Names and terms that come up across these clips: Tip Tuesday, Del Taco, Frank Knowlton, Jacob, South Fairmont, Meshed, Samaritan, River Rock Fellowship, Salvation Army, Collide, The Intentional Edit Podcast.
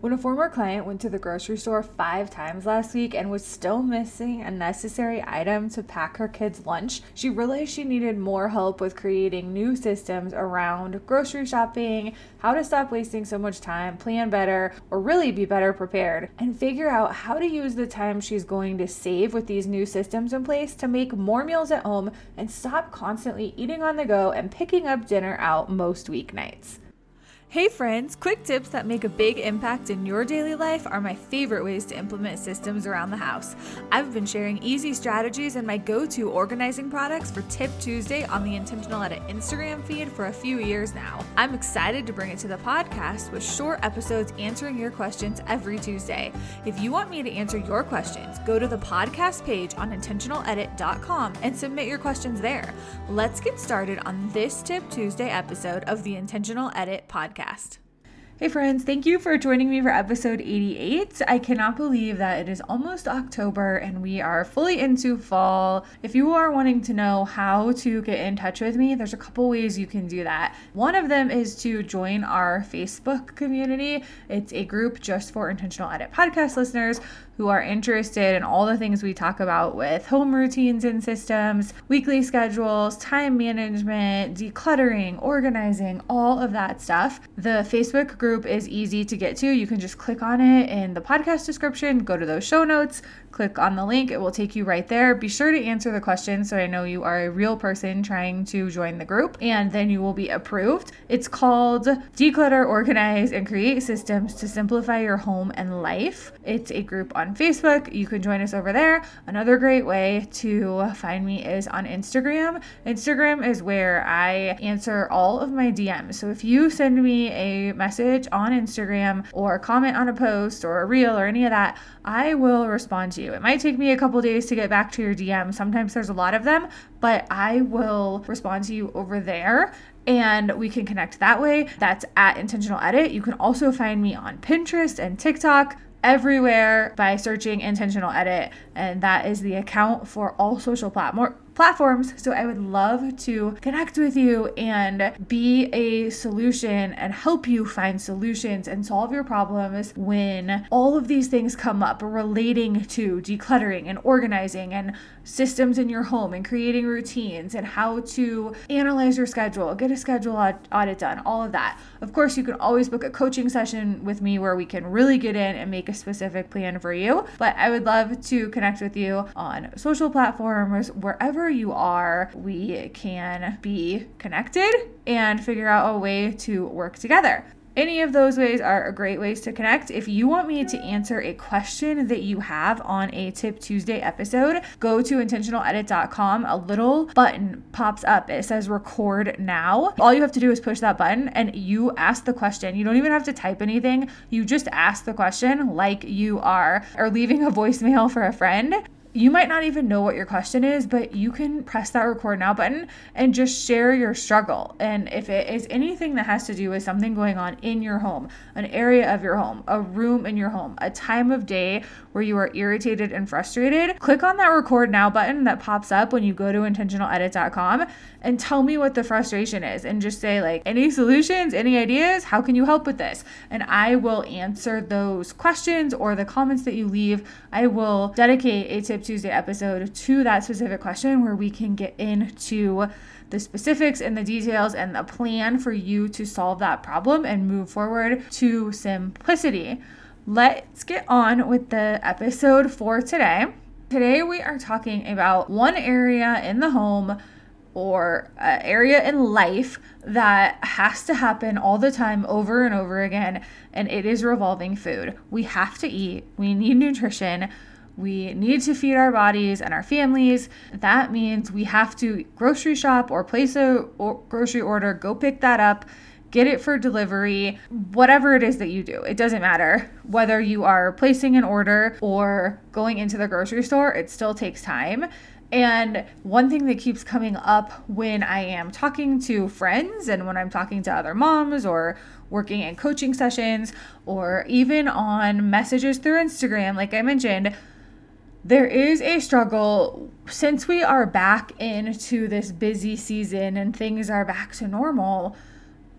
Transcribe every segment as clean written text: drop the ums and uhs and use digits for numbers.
When a former client went to the grocery store 5 times last week and was still missing a necessary item to pack her kids' lunch, she realized she needed more help with creating new systems around grocery shopping, how to stop wasting so much time, plan better, or really be better prepared, and figure out how to use the time she's going to save with these new systems in place to make more meals at home and stop constantly eating on the go and picking up dinner out most weeknights. Hey friends, quick tips that make a big impact in your daily life are my favorite ways to implement systems around the house. I've been sharing easy strategies and my go-to organizing products for Tip Tuesday on the Intentional Edit Instagram feed for a few years now. I'm excited to bring it to the podcast with short episodes answering your questions every Tuesday. If you want me to answer your questions, go to the podcast page on intentionaledit.com and submit your questions there. Let's get started on this Tip Tuesday episode of the Intentional Edit Podcast. Hey friends, thank you for joining me for episode 88. I cannot believe that it is almost October and we are fully into fall. If you are wanting to know how to get in touch with me, there's a couple ways you can do that. One of them is to join our Facebook community. It's a group just for Intentional Edit podcast listeners who are interested in all the things we talk about with home routines and systems, weekly schedules, time management, decluttering, organizing, all of that stuff. The Facebook group is easy to get to. You can just click on it in the podcast description, go to those show notes, click on the link. It will take you right there. Be sure to answer the question so I know you are a real person trying to join the group, and then you will be approved. It's called Declutter, Organize, and Create Systems to Simplify Your Home and Life. It's a group on Facebook. You can join us over there. Another great way to find me is on Instagram. Instagram is where I answer all of my DMs. So if you send me a message on Instagram or comment on a post or a reel or any of that, I will respond to you. It might take me a couple days to get back to your DM. Sometimes there's a lot of them, but I will respond to you over there. And we can connect that way. That's at Intentional Edit. You can also find me on Pinterest and TikTok, everywhere by searching Intentional Edit. And that is the account for all social platforms. So I would love to connect with you and be a solution and help you find solutions and solve your problems when all of these things come up relating to decluttering and organizing and systems in your home and creating routines and how to analyze your schedule, get a schedule audit done, all of that. Of course, you can always book a coaching session with me where we can really get in and make a specific plan for you. But I would love to connect with you on social platforms, wherever you are, we can be connected and figure out a way to work together. Any of those ways are great ways to connect. If you want me to answer a question that you have on a Tip Tuesday episode, go to intentionaledit.com. A little button pops up. It says record now. All you have to do is push that button and you ask the question. You don't even have to type anything. You just ask the question like you are leaving a voicemail for a friend. You might not even know what your question is, but you can press that record now button and just share your struggle. And if it is anything that has to do with something going on in your home, an area of your home, a room in your home, a time of day where you are irritated and frustrated, click on that record now button that pops up when you go to intentionaledit.com and tell me what the frustration is and just say like, any solutions, any ideas, how can you help with this? And I will answer those questions or the comments that you leave. I will dedicate a Tip Tuesday episode to that specific question where we can get into the specifics and the details and the plan for you to solve that problem and move forward to simplicity. Let's get on with the episode for today. Today we are talking about one area in the home or area in life that has to happen all the time over and over again, and it is revolving food. We have to eat. We need nutrition. We need to feed our bodies and our families. That means we have to grocery shop or place a grocery order, go pick that up, get it for delivery, whatever it is that you do. It doesn't matter whether you are placing an order or going into the grocery store, it still takes time. And one thing that keeps coming up when I am talking to friends and when I'm talking to other moms or working in coaching sessions or even on messages through Instagram, like I mentioned, there is a struggle since we are back into this busy season and things are back to normal.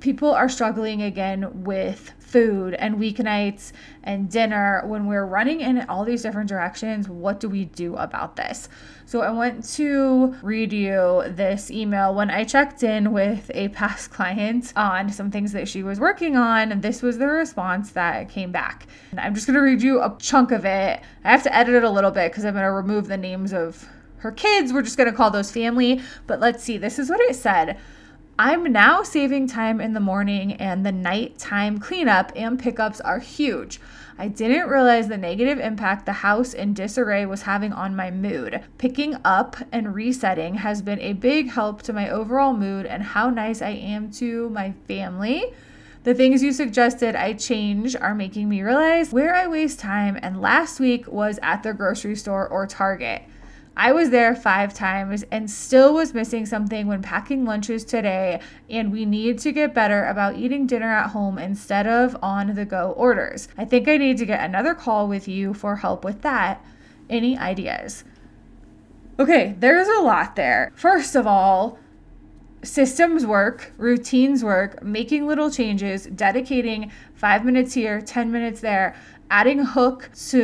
people are struggling again with food and weeknights and dinner when we're running in all these different directions. What do we do about this? So I want to read you this email. When I checked in with a past client on some things that she was working on, this was the response that came back. And I'm just going to read you a chunk of it. I have to edit it a little bit because I'm going to remove the names of her kids. We're just going to call those family. But let's see. This is what it said. I'm now saving time in the morning, and the nighttime cleanup and pickups are huge. I didn't realize the negative impact the house in disarray was having on my mood. Picking up and resetting has been a big help to my overall mood and how nice I am to my family. The things you suggested I change are making me realize where I waste time, and last week was at the grocery store or Target. I was there 5 times and still was missing something when packing lunches today, and we need to get better about eating dinner at home instead of on-the-go orders. I think I need to get another call with you for help with that. Any ideas? Okay, there's a lot there. First of all, systems work, routines work, making little changes, dedicating 5 minutes here, 10 minutes there, adding a hook so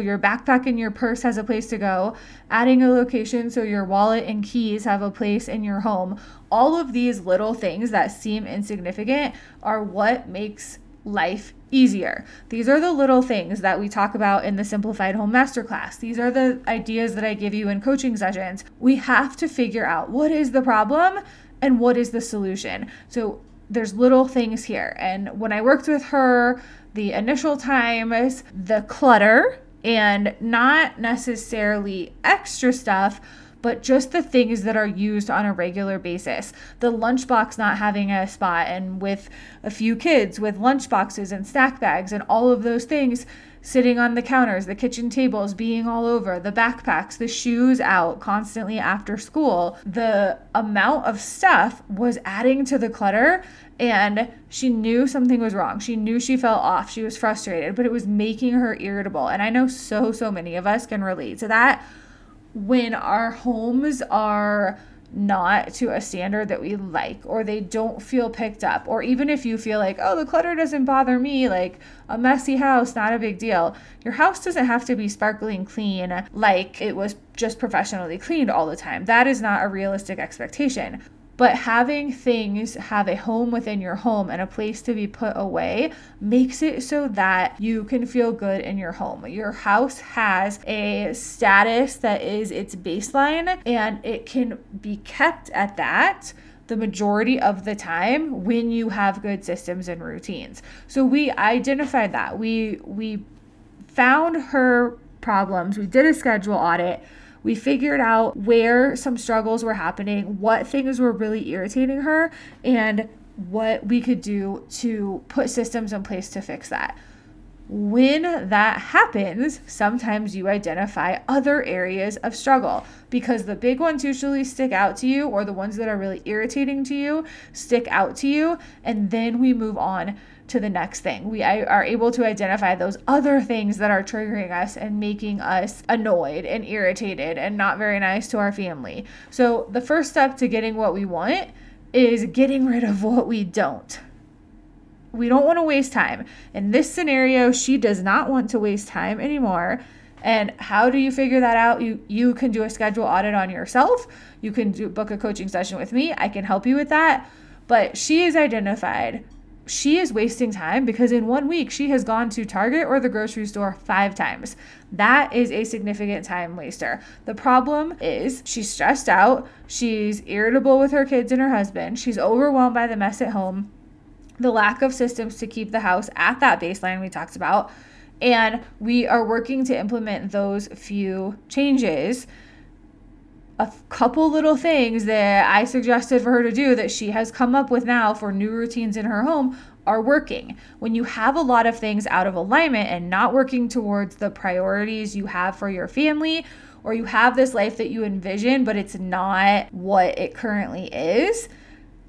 your backpack and your purse has a place to go, adding a location so your wallet and keys have a place in your home. All of these little things that seem insignificant are what makes life easier. These are the little things that we talk about in the Simplified Home Masterclass. These are the ideas that I give you in coaching sessions. We have to figure out what is the problem and what is the solution. So there's little things here. And when I worked with her, the initial times, the clutter, and not necessarily extra stuff, but just the things that are used on a regular basis. The lunchbox not having a spot, and with a few kids with lunchboxes and snack bags and all of those things sitting on the counters, the kitchen tables being all over, the backpacks, the shoes out constantly after school. The amount of stuff was adding to the clutter, and she knew something was wrong. She knew she fell off. She was frustrated, but it was making her irritable. And I know so many of us can relate to that. When our homes are not to a standard that we like, or they don't feel picked up, or even if you feel like, oh, the clutter doesn't bother me, like a messy house, not a big deal. Your house doesn't have to be sparkling clean like it was just professionally cleaned all the time. That is not a realistic expectation. But having things have a home within your home and a place to be put away makes it so that you can feel good in your home. Your house has a status that is its baseline, and it can be kept at that the majority of the time when you have good systems and routines. So we identified that. We found her problems. We did a schedule audit. We figured out where some struggles were happening, what things were really irritating her, and what we could do to put systems in place to fix that. When that happens, sometimes you identify other areas of struggle because the big ones usually stick out to you, or the ones that are really irritating to you stick out to you, and then we move on to the next thing. We are able to identify those other things that are triggering us and making us annoyed and irritated and not very nice to our family. So the first step to getting what we want is getting rid of what we don't. We don't want to waste time. In this scenario, she does not want to waste time anymore. And how do you figure that out? You can do a schedule audit on yourself. You can book a coaching session with me. I can help you with that. But she is identified. She is wasting time because in 1 week she has gone to Target or the grocery store 5 times. That is a significant time waster. The problem is she's stressed out. She's irritable with her kids and her husband. She's overwhelmed by the mess at home, the lack of systems to keep the house at that baseline we talked about. And we are working to implement those few changes. A couple little things that I suggested for her to do that she has come up with now for new routines in her home are working. When you have a lot of things out of alignment and not working towards the priorities you have for your family, or you have this life that you envision, but it's not what it currently is,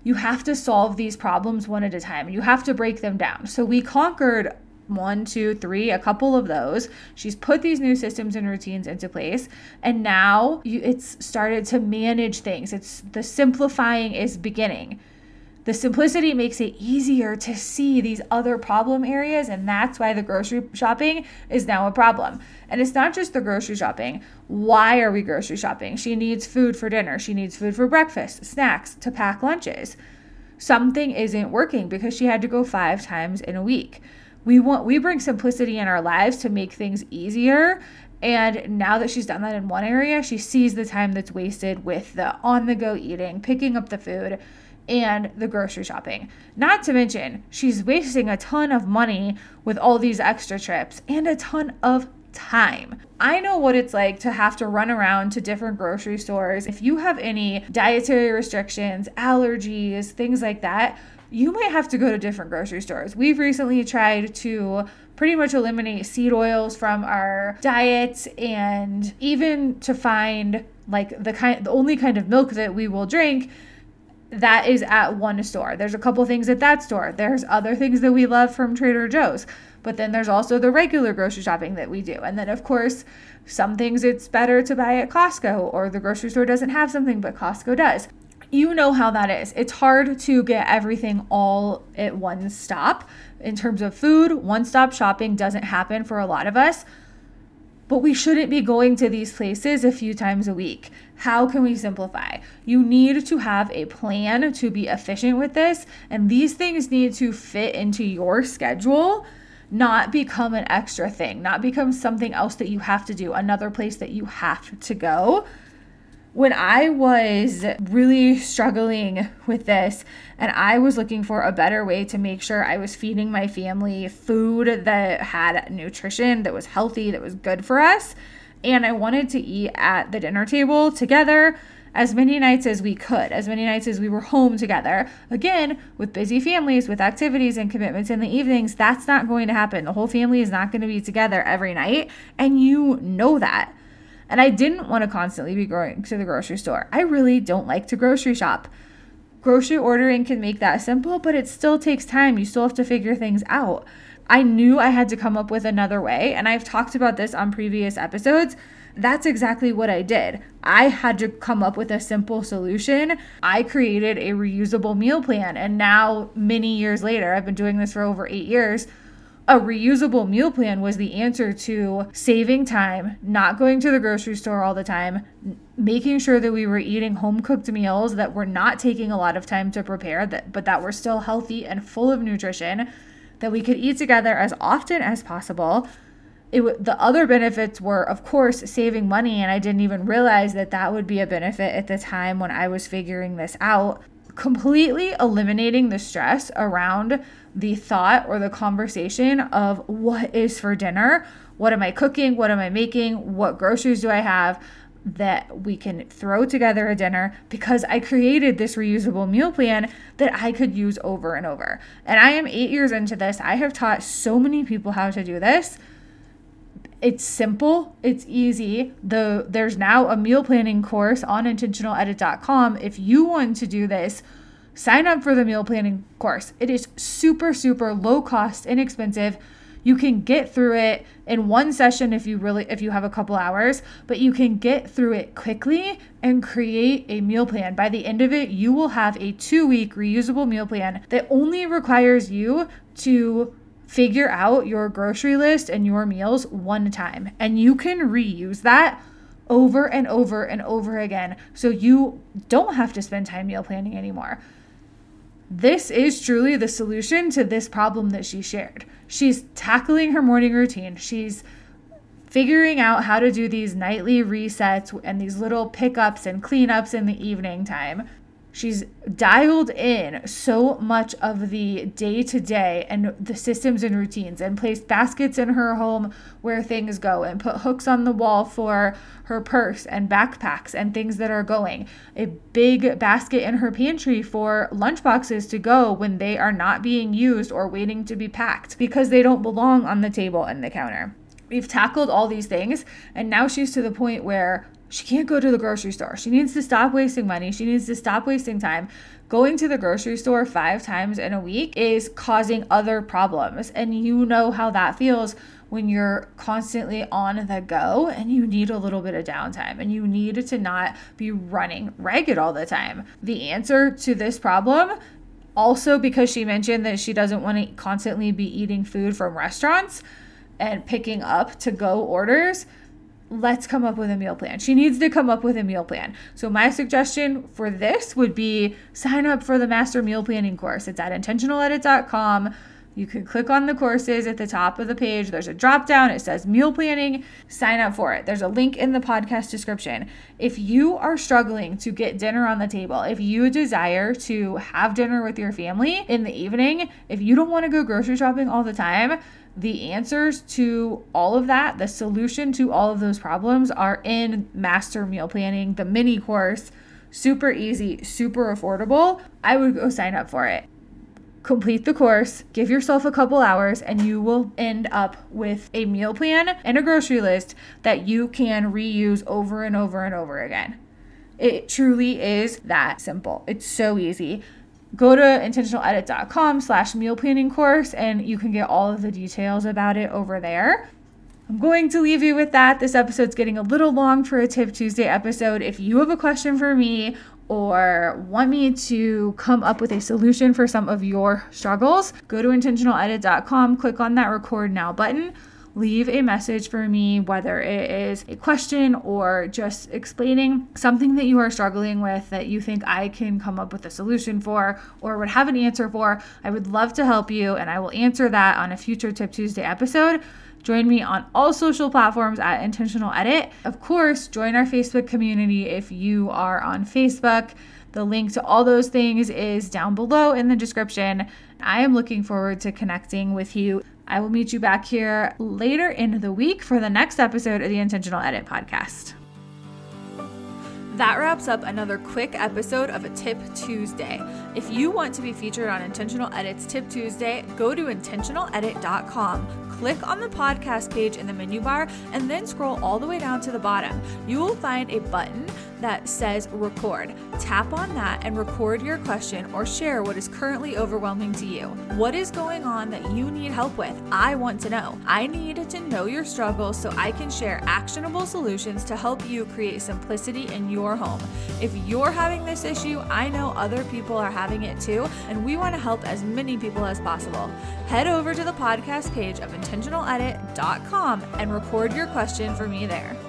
you have to solve these problems one at a time. You have to break them down. So we conquered 1, 2, 3, a couple of those. She's put these new systems and routines into place. And now it's started to manage things. The simplifying is beginning. The simplicity makes it easier to see these other problem areas, and that's why the grocery shopping is now a problem. And it's not just the grocery shopping. Why are we grocery shopping? She needs food for dinner. She needs food for breakfast, snacks, to pack lunches. Something isn't working because she had to go 5 times in a week. We bring simplicity in our lives to make things easier. And now that she's done that in one area, she sees the time that's wasted with the on-the-go eating, picking up the food, and the grocery shopping. Not to mention, she's wasting a ton of money with all these extra trips and a ton of time. I know what it's like to have to run around to different grocery stores. If you have any dietary restrictions, allergies, things like that, you might have to go to different grocery stores. We've recently tried to pretty much eliminate seed oils from our diets, and even to find like the only kind of milk that we will drink that is at one store. There's a couple things at that store. There's other things that we love from Trader Joe's. But then there's also the regular grocery shopping that we do. And then, of course, some things it's better to buy at Costco, or the grocery store doesn't have something, but Costco does. You know how that is. It's hard to get everything all at one stop. In terms of food, one-stop shopping doesn't happen for a lot of us. But we shouldn't be going to these places a few times a week. How can we simplify? You need to have a plan to be efficient with this, and these things need to fit into your schedule, not become an extra thing, not become something else that you have to do, another place that you have to go. When I was really struggling with this and I was looking for a better way to make sure I was feeding my family food that had nutrition, that was healthy, that was good for us, and I wanted to eat at the dinner table together as many nights as we could, as many nights as we were home together. Again, with busy families, with activities and commitments in the evenings, that's not going to happen. The whole family is not going to be together every night, and you know that. And I didn't want to constantly be going to the grocery store. I really don't like to grocery shop. Grocery ordering can make that simple, but it still takes time. You still have to figure things out. I knew I had to come up with another way, and I've talked about this on previous episodes. That's exactly what I did. I had to come up with a simple solution. I created a reusable meal plan, and now, many years later, I've been doing this for over 8 years, a reusable meal plan was the answer to saving time, not going to the grocery store all the time, making sure that we were eating home-cooked meals that were not taking a lot of time to prepare, but that were still healthy and full of nutrition, that we could eat together as often as possible. The other benefits were, of course, saving money, and I didn't even realize that that would be a benefit at the time when I was figuring this out. Completely eliminating the stress around the thought or the conversation of what is for dinner, what am I cooking, what am I making, what groceries do I have, that we can throw together a dinner because I created this reusable meal plan that I could use over and over. And I am 8 years into this. I have taught so many people how to do this. It's simple. It's easy. There's now a meal planning course on intentionaledit.com. If you want to do this, sign up for the meal planning course. It is super, super low cost, inexpensive. You can get through it in one session if you have a couple hours, but you can get through it quickly and create a meal plan. By the end of it, you will have a 2-week reusable meal plan that only requires you to figure out your grocery list and your meals one time, and you can reuse that over and over and over again, so you don't have to spend time meal planning anymore. This is truly the solution to this problem that she shared. She's tackling her morning routine. She's figuring out how to do these nightly resets and these little pickups and cleanups in the evening time. She's dialed in so much of the day-to-day and the systems and routines, and placed baskets in her home where things go, and put hooks on the wall for her purse and backpacks and things that are going. A big basket in her pantry for lunchboxes to go when they are not being used or waiting to be packed because they don't belong on the table and the counter. We've tackled all these things, and now she's to the point where she can't go to the grocery store. She needs to stop wasting money. She needs to stop wasting time. Going to the grocery store 5 times in a week is causing other problems. And you know how that feels when you're constantly on the go and you need a little bit of downtime, and you need to not be running ragged all the time. The answer to this problem Also, because she mentioned that she doesn't want to constantly be eating food from restaurants and picking up to-go orders, let's come up with a meal plan. She needs to come up with a meal plan. So my suggestion for this would be sign up for the Master Meal Planning course. It's at intentionaledit.com. You can click on the courses at the top of the page. There's a drop down. It says meal planning. Sign up for it. There's a link in the podcast description. If you are struggling to get dinner on the table, if you desire to have dinner with your family in the evening, if you don't want to go grocery shopping all the time, the answers to all of that, the solution to all of those problems are in Master Meal Planning, the mini course. Super easy, super affordable. I would go sign up for it. Complete the course, give yourself a couple hours, and you will end up with a meal plan and a grocery list that you can reuse over and over and over again. It truly is that simple. It's so easy. Go to intentionaledit.com/meal planning course and you can get all of the details about it over there. I'm going to leave you with that. This episode's getting a little long for a Tip Tuesday episode. If you have a question for me or want me to come up with a solution for some of your struggles, go to intentionaledit.com, click on that record now button, leave a message for me, whether it is a question or just explaining something that you are struggling with that you think I can come up with a solution for or would have an answer for. I would love to help you, and I will answer that on a future Tip Tuesday episode. Join me on all social platforms at Intentional Edit. Of course, join our Facebook community if you are on Facebook. The link to all those things is down below in the description. I am looking forward to connecting with you. I will meet you back here later in the week for the next episode of the Intentional Edit podcast. That wraps up another quick episode of a Tip Tuesday. If you want to be featured on Intentional Edit's Tip Tuesday, go to intentionaledit.com, click on the podcast page in the menu bar, and then scroll all the way down to the bottom. You will find a button that says record. Tap on that and record your question or share what is currently overwhelming to you. What is going on that you need help with? I want to know. I need to know your struggles so I can share actionable solutions to help you create simplicity in your home. If you're having this issue, I know other people are having it too, and we want to help as many people as possible. Head over to the podcast page of intentionaledit.com and record your question for me there.